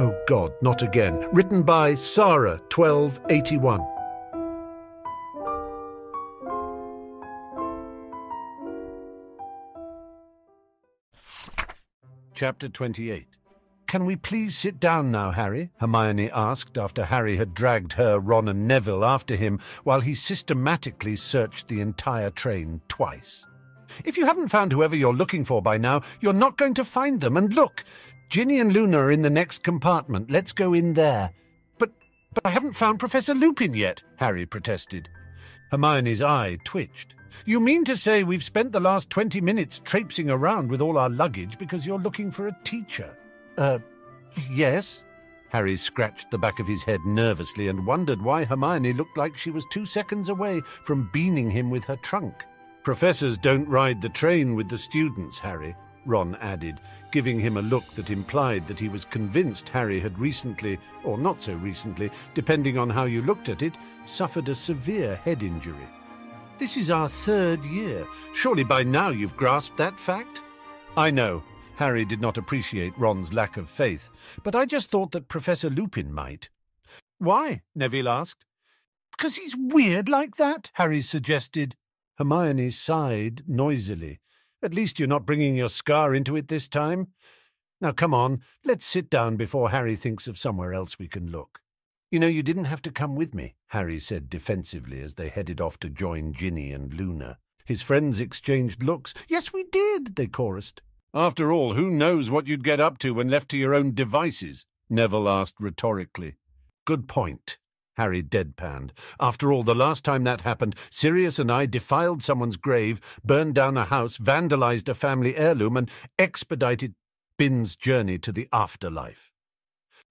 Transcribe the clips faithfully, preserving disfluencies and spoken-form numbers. Oh God, Not Again, written by Sara twelve eighty-one. Chapter twenty-eight. Can we please sit down now, Harry? Hermione asked after Harry had dragged her, Ron and Neville after him while he systematically searched the entire train twice. If you haven't found whoever you're looking for by now, you're not going to find them, and look! Ginny and Luna are in the next compartment. Let's go in there. But, but I haven't found Professor Lupin yet, Harry protested. Hermione's eye twitched. You mean to say we've spent the last twenty minutes traipsing around with all our luggage because you're looking for a teacher? Uh, yes? Harry scratched the back of his head nervously and wondered why Hermione looked like she was two seconds away from beaning him with her trunk. Professors don't ride the train with the students, Harry, Ron added, giving him a look that implied that he was convinced Harry had recently, or not so recently, depending on how you looked at it, suffered a severe head injury. This is our third year. Surely by now you've grasped that fact? I know. Harry did not appreciate Ron's lack of faith, but I just thought that Professor Lupin might. Why? Neville asked. Because he's weird like that, Harry suggested. Hermione sighed noisily. At least you're not bringing your scar into it this time. Now come on, let's sit down before Harry thinks of somewhere else we can look. You know, you didn't have to come with me, Harry said defensively as they headed off to join Ginny and Luna. His friends exchanged looks. Yes, we did, they chorused. After all, who knows what you'd get up to when left to your own devices? Neville asked rhetorically. Good point, Harry deadpanned. After all, the last time that happened, Sirius and I defiled someone's grave, burned down a house, vandalized a family heirloom, and expedited Binns' journey to the afterlife.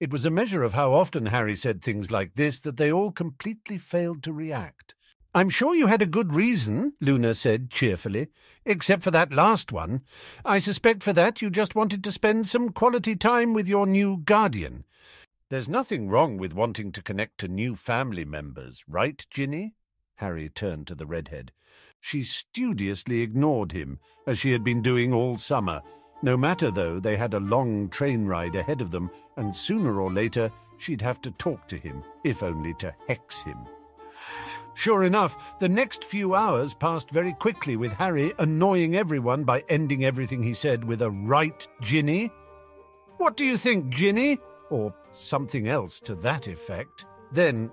It was a measure of how often Harry said things like this that they all completely failed to react. I'm sure you had a good reason, Luna said cheerfully, except for that last one. I suspect for that you just wanted to spend some quality time with your new guardian. There's nothing wrong with wanting to connect to new family members, right, Ginny? Harry turned to the redhead. She studiously ignored him, as she had been doing all summer. No matter, though, they had a long train ride ahead of them, and sooner or later she'd have to talk to him, if only to hex him. Sure enough, the next few hours passed very quickly, with Harry annoying everyone by ending everything he said with a "Right, Ginny?" What do you think, Ginny? Or something else to that effect. Then,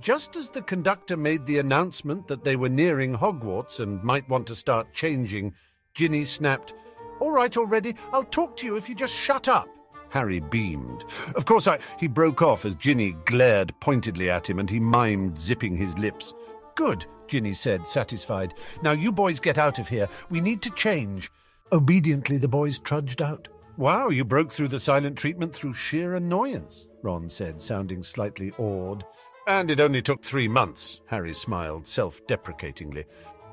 just as the conductor made the announcement that they were nearing Hogwarts and might want to start changing, Ginny snapped, "All right already, I'll talk to you if you just shut up." Harry beamed. Of course I... He broke off as Ginny glared pointedly at him and he mimed zipping his lips. "Good," Ginny said, satisfied. "Now you boys get out of here. We need to change." Obediently the boys trudged out. "Wow, you broke through the silent treatment through sheer annoyance," Ron said, sounding slightly awed. "And it only took three months, Harry smiled self-deprecatingly.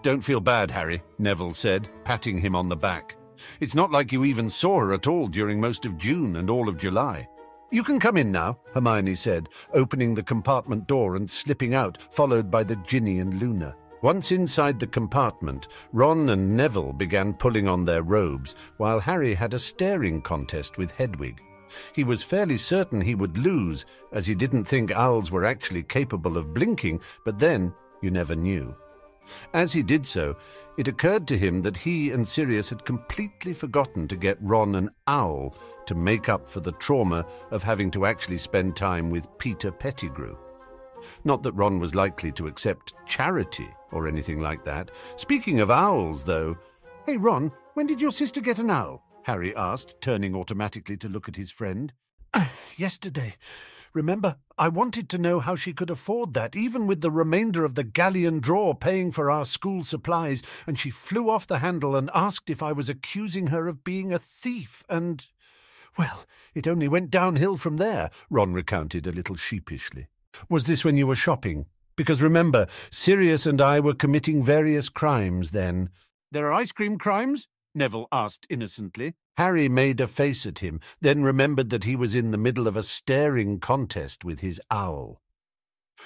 "Don't feel bad, Harry," Neville said, patting him on the back. "It's not like you even saw her at all during most of June and all of July." "You can come in now," Hermione said, opening the compartment door and slipping out, followed by the Ginny and Luna. Once inside the compartment, Ron and Neville began pulling on their robes, while Harry had a staring contest with Hedwig. He was fairly certain he would lose, as he didn't think owls were actually capable of blinking, but then you never knew. As he did so, it occurred to him that he and Sirius had completely forgotten to get Ron an owl to make up for the trauma of having to actually spend time with Peter Pettigrew. Not that Ron was likely to accept charity or anything like that. Speaking of owls, though... "Hey, Ron, when did your sister get an owl?" Harry asked, turning automatically to look at his friend. Uh, yesterday. Remember, I wanted to know how she could afford that, even with the remainder of the galleon drawer paying for our school supplies, and she flew off the handle and asked if I was accusing her of being a thief, and... well, it only went downhill from there," Ron recounted a little sheepishly. "Was this when you were shopping? Because remember, Sirius and I were committing various crimes then." "There are ice cream crimes?" Neville asked innocently. Harry made a face at him, then remembered that he was in the middle of a staring contest with his owl.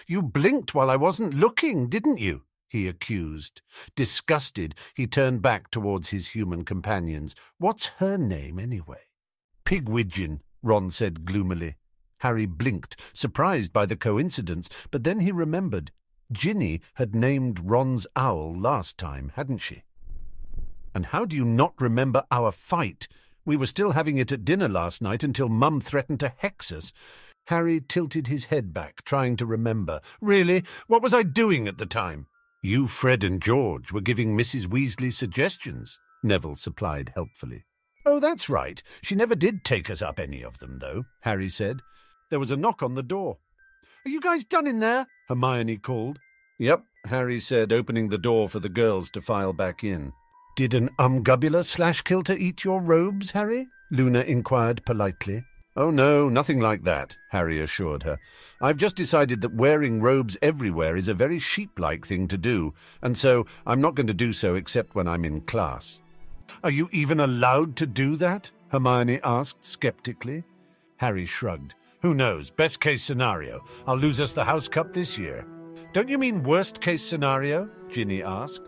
"You blinked while I wasn't looking, didn't you?" he accused. Disgusted, he turned back towards his human companions. "What's her name, anyway?" "Pigwidgeon," Ron said gloomily. Harry blinked, surprised by the coincidence, but then he remembered. Ginny had named Ron's owl last time, hadn't she? And how do you not remember our fight? We were still having it at dinner last night until Mum threatened to hex us. Harry tilted his head back, trying to remember. Really? What was I doing at the time? You, Fred, and George were giving Missus Weasley suggestions, Neville supplied helpfully. Oh, that's right. She never did take us up any of them, though, Harry said. There was a knock on the door. Are you guys done in there? Hermione called. Yep, Harry said, opening the door for the girls to file back in. Did an umgubula slash kilter eat your robes, Harry? Luna inquired politely. Oh, no, nothing like that, Harry assured her. I've just decided that wearing robes everywhere is a very sheep-like thing to do, and so I'm not going to do so except when I'm in class. Are you even allowed to do that? Hermione asked skeptically. Harry shrugged. Who knows? Best-case scenario. I'll lose us the House Cup this year. Don't you mean worst-case scenario? Ginny asked.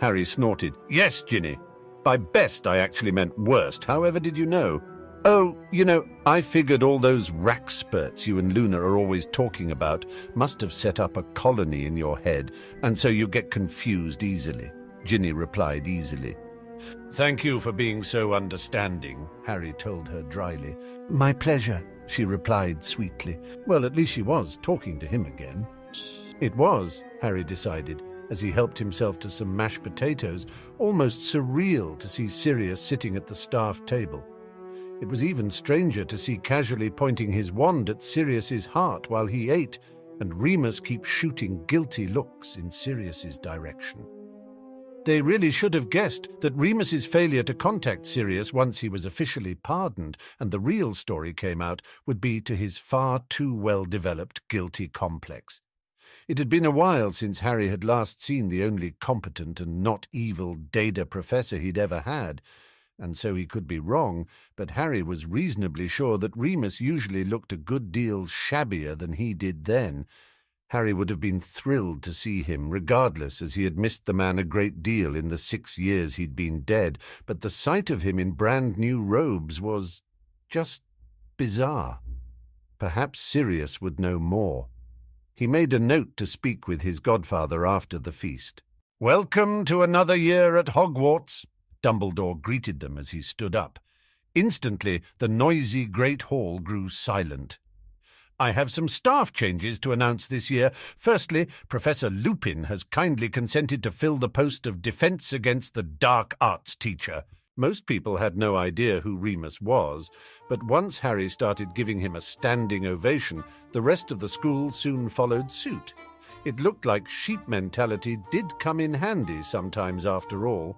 Harry snorted. Yes, Ginny. By best, I actually meant worst. However did you know? Oh, you know, I figured all those Wrackspurts you and Luna are always talking about must have set up a colony in your head, and so you get confused easily, Ginny replied easily. Thank you for being so understanding, Harry told her dryly. My pleasure, she replied sweetly. Well, at least she was talking to him again. It was, Harry decided, as he helped himself to some mashed potatoes, almost surreal to see Sirius sitting at the staff table. It was even stranger to see casually pointing his wand at Sirius's heart while he ate, and Remus keep shooting guilty looks in Sirius's direction. They really should have guessed that Remus's failure to contact Sirius once he was officially pardoned and the real story came out would be to his far too well-developed guilty complex. It had been a while since Harry had last seen the only competent and not evil Dada professor he'd ever had, and so he could be wrong, but Harry was reasonably sure that Remus usually looked a good deal shabbier than he did then. Harry would have been thrilled to see him, regardless, as he had missed the man a great deal in the six years he'd been dead, but the sight of him in brand-new robes was just bizarre. Perhaps Sirius would know more. He made a note to speak with his godfather after the feast. "Welcome to another year at Hogwarts," Dumbledore greeted them as he stood up. Instantly, the noisy great hall grew silent. I have some staff changes to announce this year. Firstly, Professor Lupin has kindly consented to fill the post of Defense Against the Dark Arts teacher. Most people had no idea who Remus was, but once Harry started giving him a standing ovation, the rest of the school soon followed suit. It looked like sheep mentality did come in handy sometimes after all.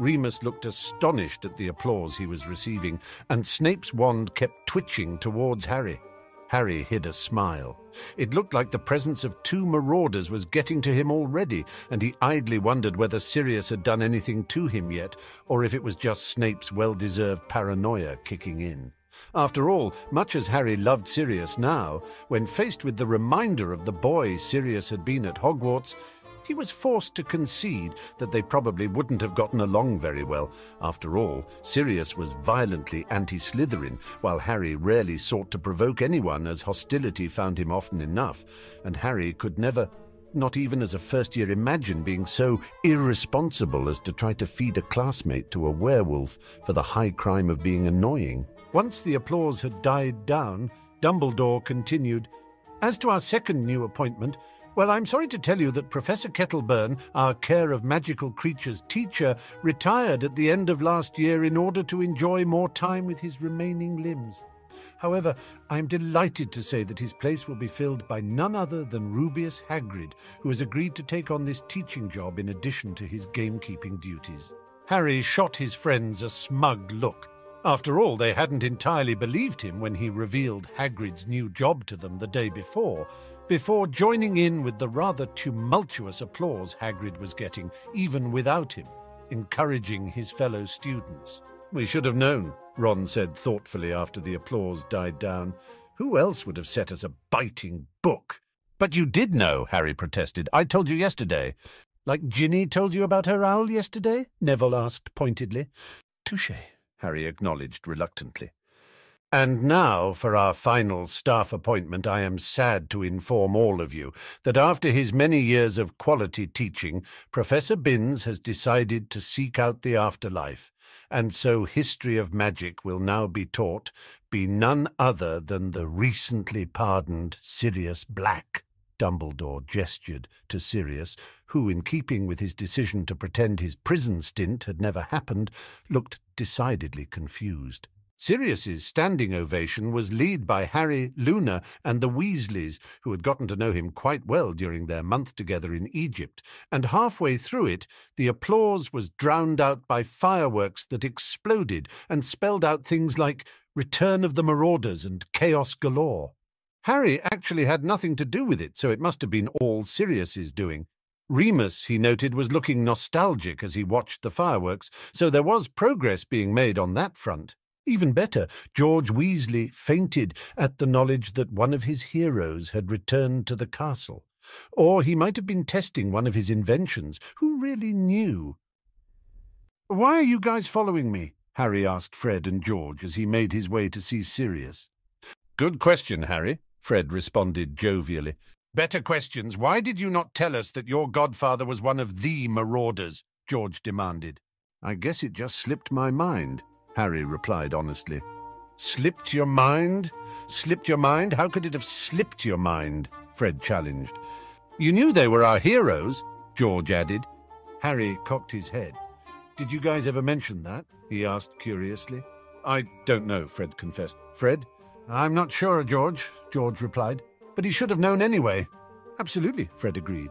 Remus looked astonished at the applause he was receiving, and Snape's wand kept twitching towards Harry. Harry hid a smile. It looked like the presence of two marauders was getting to him already, and he idly wondered whether Sirius had done anything to him yet, or if it was just Snape's well-deserved paranoia kicking in. After all, much as Harry loved Sirius now, when faced with the reminder of the boy Sirius had been at Hogwarts, he was forced to concede that they probably wouldn't have gotten along very well. After all, Sirius was violently anti-Slytherin, while Harry rarely sought to provoke anyone, as hostility found him often enough, and Harry could never, not even as a first-year, imagine being so irresponsible as to try to feed a classmate to a werewolf for the high crime of being annoying. Once the applause had died down, Dumbledore continued, "As to our second new appointment, well, I'm sorry to tell you that Professor Kettleburn, our Care of Magical Creatures teacher, retired at the end of last year in order to enjoy more time with his remaining limbs. However, I'm delighted to say that his place will be filled by none other than Rubeus Hagrid, who has agreed to take on this teaching job in addition to his gamekeeping duties." Harry shot his friends a smug look. After all, they hadn't entirely believed him when he revealed Hagrid's new job to them the day before, before joining in with the rather tumultuous applause Hagrid was getting, even without him, encouraging his fellow students. "We should have known," Ron said thoughtfully after the applause died down. "Who else would have set us a biting book?" "But you did know," Harry protested. "I told you yesterday." "Like Ginny told you about her owl yesterday?" Neville asked pointedly. "Touché," Harry acknowledged reluctantly. And now for our final staff appointment. I am sad to inform all of you that after his many years of quality teaching, Professor Binns has decided to seek out the afterlife, and so history of magic will now be taught, be none other than the recently pardoned Sirius Black. Dumbledore gestured to Sirius, who, in keeping with his decision to pretend his prison stint had never happened, looked decidedly confused. Sirius's standing ovation was led by Harry, Luna, and the Weasleys, who had gotten to know him quite well during their month together in Egypt, and halfway through it the applause was drowned out by fireworks that exploded and spelled out things like Return of the Marauders and Chaos Galore. Harry actually had nothing to do with it, so it must have been all Sirius's doing. Remus, he noted, was looking nostalgic as he watched the fireworks, so there was progress being made on that front. Even better, George Weasley fainted at the knowledge that one of his heroes had returned to the castle. Or he might have been testing one of his inventions. Who really knew? "Why are you guys following me?" Harry asked Fred and George as he made his way to see Sirius. "Good question, Harry," Fred responded jovially. "Better questions. Why did you not tell us that your godfather was one of the marauders?" George demanded. "I guess it just slipped my mind," Harry replied honestly. "Slipped your mind? Slipped your mind? How could it have slipped your mind?" Fred challenged. "You knew they were our heroes," George added. Harry cocked his head. "Did you guys ever mention that?" he asked curiously. "I don't know," Fred confessed. "Fred?" "I'm not sure, George," George replied. "But he should have known anyway." "Absolutely," Fred agreed.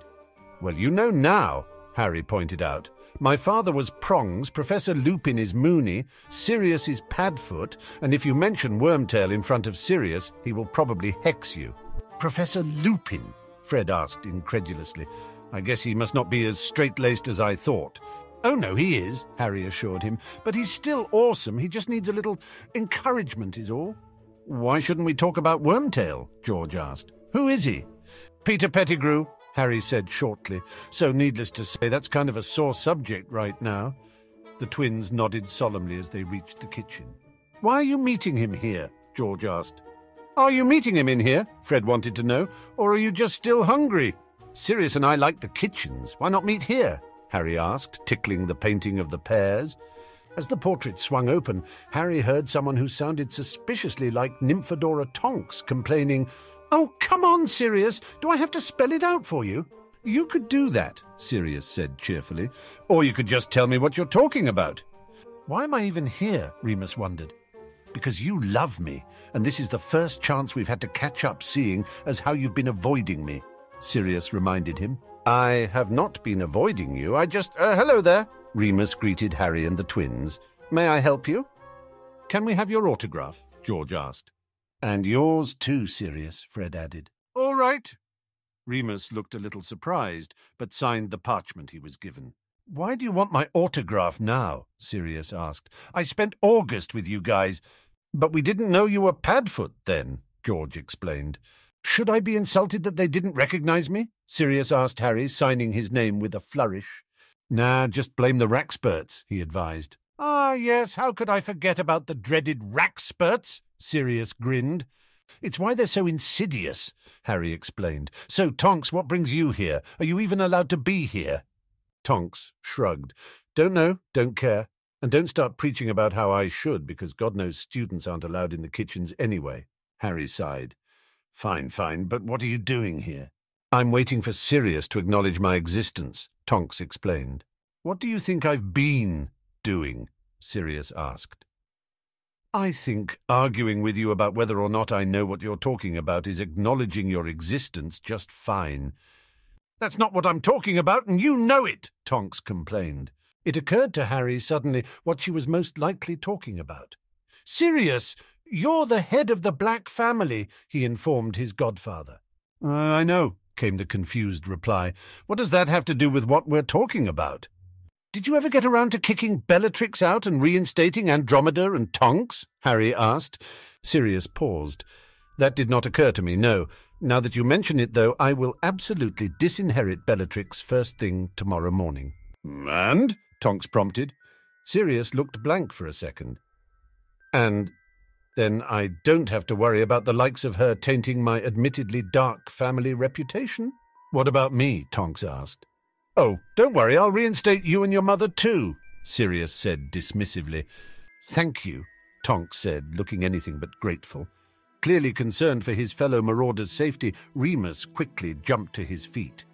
"Well, you know now," Harry pointed out. "My father was Prongs, Professor Lupin is Moony, Sirius is Padfoot, and if you mention Wormtail in front of Sirius, he will probably hex you." "Professor Lupin?" Fred asked incredulously. "I guess he must not be as straight-laced as I thought." "Oh, no, he is," Harry assured him. "But he's still awesome. He just needs a little encouragement is all." "Why shouldn't we talk about Wormtail?" George asked. "Who is he?" "Peter Pettigrew," Harry said shortly, so needless to say that's kind of a sore subject right now. The twins nodded solemnly as they reached the kitchen. "Why are you meeting him here?" George asked. "Are you meeting him in here?" Fred wanted to know. "Or are you just still hungry? Sirius and I like the kitchens. Why not meet here?" Harry asked, tickling the painting of the pears. As the portrait swung open, Harry heard someone who sounded suspiciously like Nymphadora Tonks complaining, "Oh, come on, Sirius, do I have to spell it out for you?" "You could do that," Sirius said cheerfully, "or you could just tell me what you're talking about." "Why am I even here?" Remus wondered. "Because you love me, and this is the first chance we've had to catch up seeing as how you've been avoiding me," Sirius reminded him. "I have not been avoiding you, I just... Uh, hello there!" Remus greeted Harry and the twins. "May I help you?" "Can we have your autograph?" George asked. "And yours too, Sirius," Fred added. "All right." Remus looked a little surprised, but signed the parchment he was given. "Why do you want my autograph now?" Sirius asked. "I spent August with you guys, but we didn't know you were Padfoot then," George explained. "Should I be insulted that they didn't recognize me?" Sirius asked Harry, signing his name with a flourish. "Nah, just blame the Wrackspurts," he advised. "Ah, yes, how could I forget about the dreaded Wrackspurts?" Sirius grinned. "It's why they're so insidious," Harry explained. "So, Tonks, what brings you here? Are you even allowed to be here?" Tonks shrugged. "Don't know, don't care. And don't start preaching about how I should, because God knows students aren't allowed in the kitchens anyway." Harry sighed. "Fine, fine, but what are you doing here?" "I'm waiting for Sirius to acknowledge my existence," Tonks explained. "What do you think I've been doing?" Sirius asked. "I think arguing with you about whether or not I know what you're talking about is acknowledging your existence just fine." "That's not what I'm talking about, and you know it," Tonks complained. It occurred to Harry suddenly what she was most likely talking about. "Sirius, you're the head of the Black family," he informed his godfather. Uh, I know," came the confused reply. "What does that have to do with what we're talking about?" "Did you ever get around to kicking Bellatrix out and reinstating Andromeda and Tonks?" Harry asked. Sirius paused. "That did not occur to me, no. Now that you mention it, though, I will absolutely disinherit Bellatrix first thing tomorrow morning." "And?" Tonks prompted. Sirius looked blank for a second. "And Then I don't have to worry about the likes of her tainting my admittedly dark family reputation? What about me? Tonks asked. Oh, don't worry, I'll reinstate you and your mother too, Sirius said dismissively. Thank you, Tonks said, looking anything but grateful. Clearly concerned for his fellow marauder's safety, Remus quickly jumped to his feet.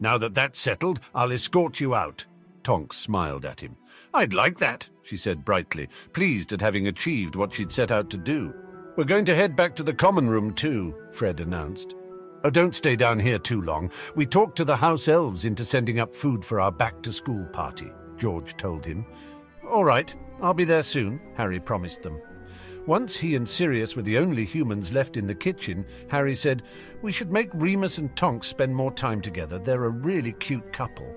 Now that that's settled, I'll escort you out. Tonks smiled at him. I'd like that, she said brightly, pleased at having achieved what she'd set out to do. We're going to head back to the common room too, Fred announced. Oh, don't stay down here too long. We talked to the house elves into sending up food for our back-to-school party, George told him. All right, I'll be there soon, Harry promised them. Once he and Sirius were the only humans left in the kitchen, Harry said, we should make Remus and Tonks spend more time together. They're a really cute couple.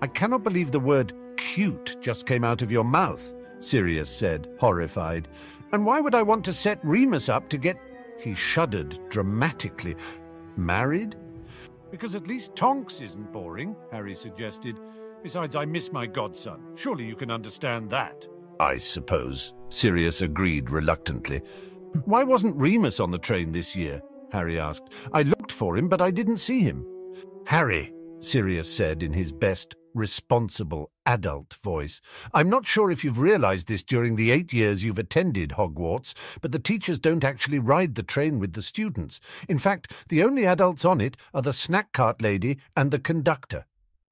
I cannot believe the word cute just came out of your mouth, Sirius said, horrified. And why would I want to set Remus up to get... He shuddered dramatically. Married? Because at least Tonks isn't boring, Harry suggested. Besides, I miss my godson. Surely you can understand that. I suppose, Sirius agreed reluctantly. Why wasn't Remus on the train this year? Harry asked. I looked for him, but I didn't see him. Harry, Sirius said in his best responsible adult voice, I'm not sure if you've realized this during the eight years you've attended Hogwarts, but the teachers don't actually ride the train with the students. In fact, the only adults on it are the snack cart lady and the conductor.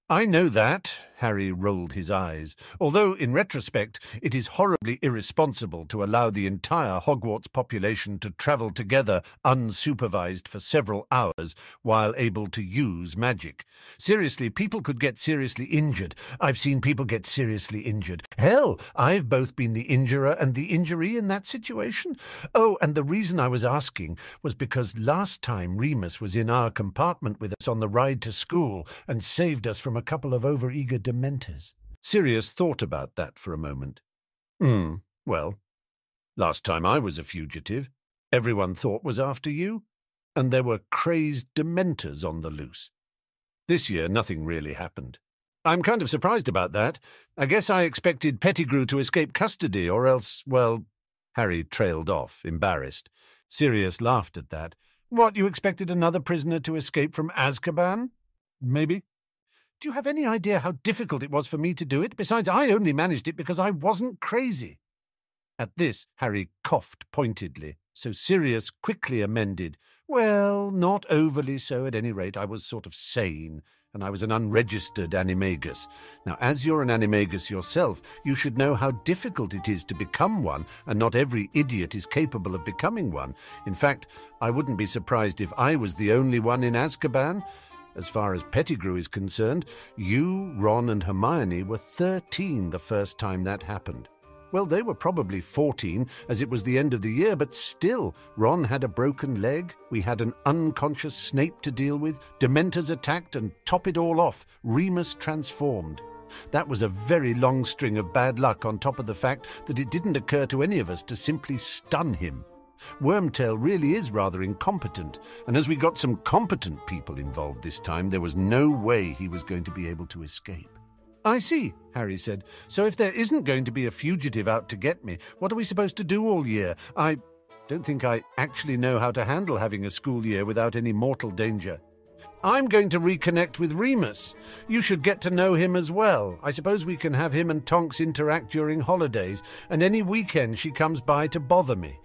I know that, Harry rolled his eyes, although, in retrospect, it is horribly irresponsible to allow the entire Hogwarts population to travel together unsupervised for several hours while able to use magic. Seriously, people could get seriously injured. I've seen people get seriously injured. Hell, I've both been the injurer and the injury in that situation. Oh, and the reason I was asking was because last time Remus was in our compartment with us on the ride to school and saved us from a couple of over-eager Dementors. Sirius thought about that for a moment. Hmm, well, last time I was a fugitive, everyone thought was after you, and there were crazed Dementors on the loose. This year nothing really happened. I'm kind of surprised about that. I guess I expected Pettigrew to escape custody, or else, well... Harry trailed off, embarrassed. Sirius laughed at that. What, you expected another prisoner to escape from Azkaban? Maybe. Do you have any idea how difficult it was for me to do it? Besides, I only managed it because I wasn't crazy. At this, Harry coughed pointedly, so Sirius quickly amended. Well, not overly so at any rate. I was sort of sane, and I was an unregistered animagus. Now, as you're an animagus yourself, you should know how difficult it is to become one, and not every idiot is capable of becoming one. In fact, I wouldn't be surprised if I was the only one in Azkaban. As far as Pettigrew is concerned, you, Ron, and Hermione were thirteen the first time that happened. Well, they were probably fourteen, as it was the end of the year, but still, Ron had a broken leg, we had an unconscious Snape to deal with, Dementors attacked, and top it all off, Remus transformed. That was a very long string of bad luck on top of the fact that it didn't occur to any of us to simply stun him. Wormtail really is rather incompetent, and as we got some competent people involved this time, there was no way he was going to be able to escape. I see, Harry said. So if there isn't going to be a fugitive out to get me, what are we supposed to do all year? I don't think I actually know how to handle having a school year without any mortal danger. I'm going to reconnect with Remus. You should get to know him as well. I suppose we can have him and Tonks interact during holidays, and any weekend she comes by to bother me.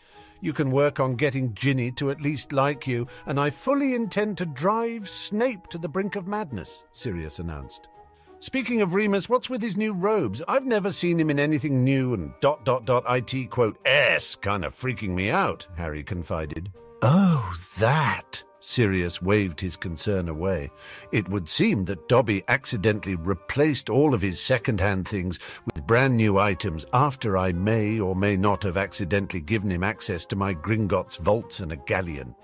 You can work on getting Ginny to at least like you, and I fully intend to drive Snape to the brink of madness, Sirius announced. Speaking of Remus, what's with his new robes? I've never seen him in anything new, and dot dot dot it quote S kind of freaking me out, Harry confided. Oh, that! Sirius waved his concern away. It would seem that Dobby accidentally replaced all of his second-hand things with brand-new items after I may or may not have accidentally given him access to my Gringotts vaults and a galleon.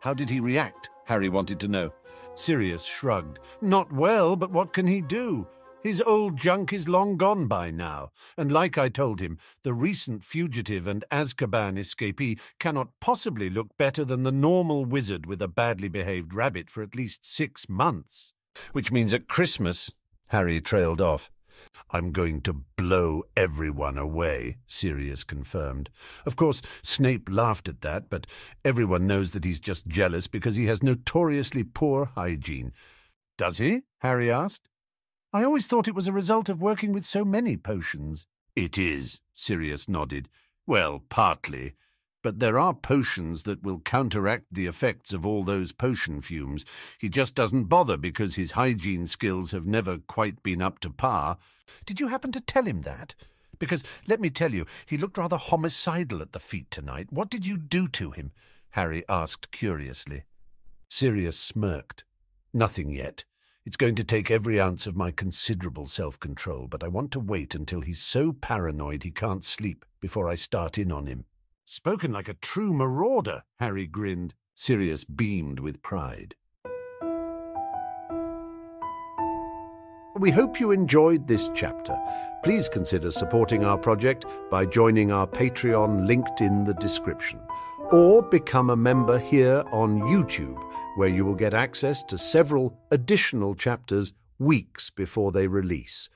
How did he react? Harry wanted to know. Sirius shrugged. Not well, but what can he do? His old junk is long gone by now, and like I told him, the recent fugitive and Azkaban escapee cannot possibly look better than the normal wizard with a badly behaved rabbit for at least six months. Which means at Christmas, Harry trailed off. I'm going to blow everyone away," Sirius confirmed. Of course, Snape laughed at that, but everyone knows that he's just jealous because he has notoriously poor hygiene. "Does he?" Harry asked. "I always thought it was a result of working with so many potions." "It is," Sirius nodded. "Well, partly. But there are potions that will counteract the effects of all those potion fumes. He just doesn't bother because his hygiene skills have never quite been up to par." "Did you happen to tell him that? Because, let me tell you, he looked rather homicidal at the feat tonight. What did you do to him?" Harry asked curiously. Sirius smirked. "Nothing yet. It's going to take every ounce of my considerable self-control, but I want to wait until he's so paranoid he can't sleep before I start in on him." "Spoken like a true marauder," Harry grinned. Sirius beamed with pride. We hope you enjoyed this chapter. Please consider supporting our project by joining our Patreon linked in the description, or become a member here on YouTube, where you will get access to several additional chapters weeks before they release.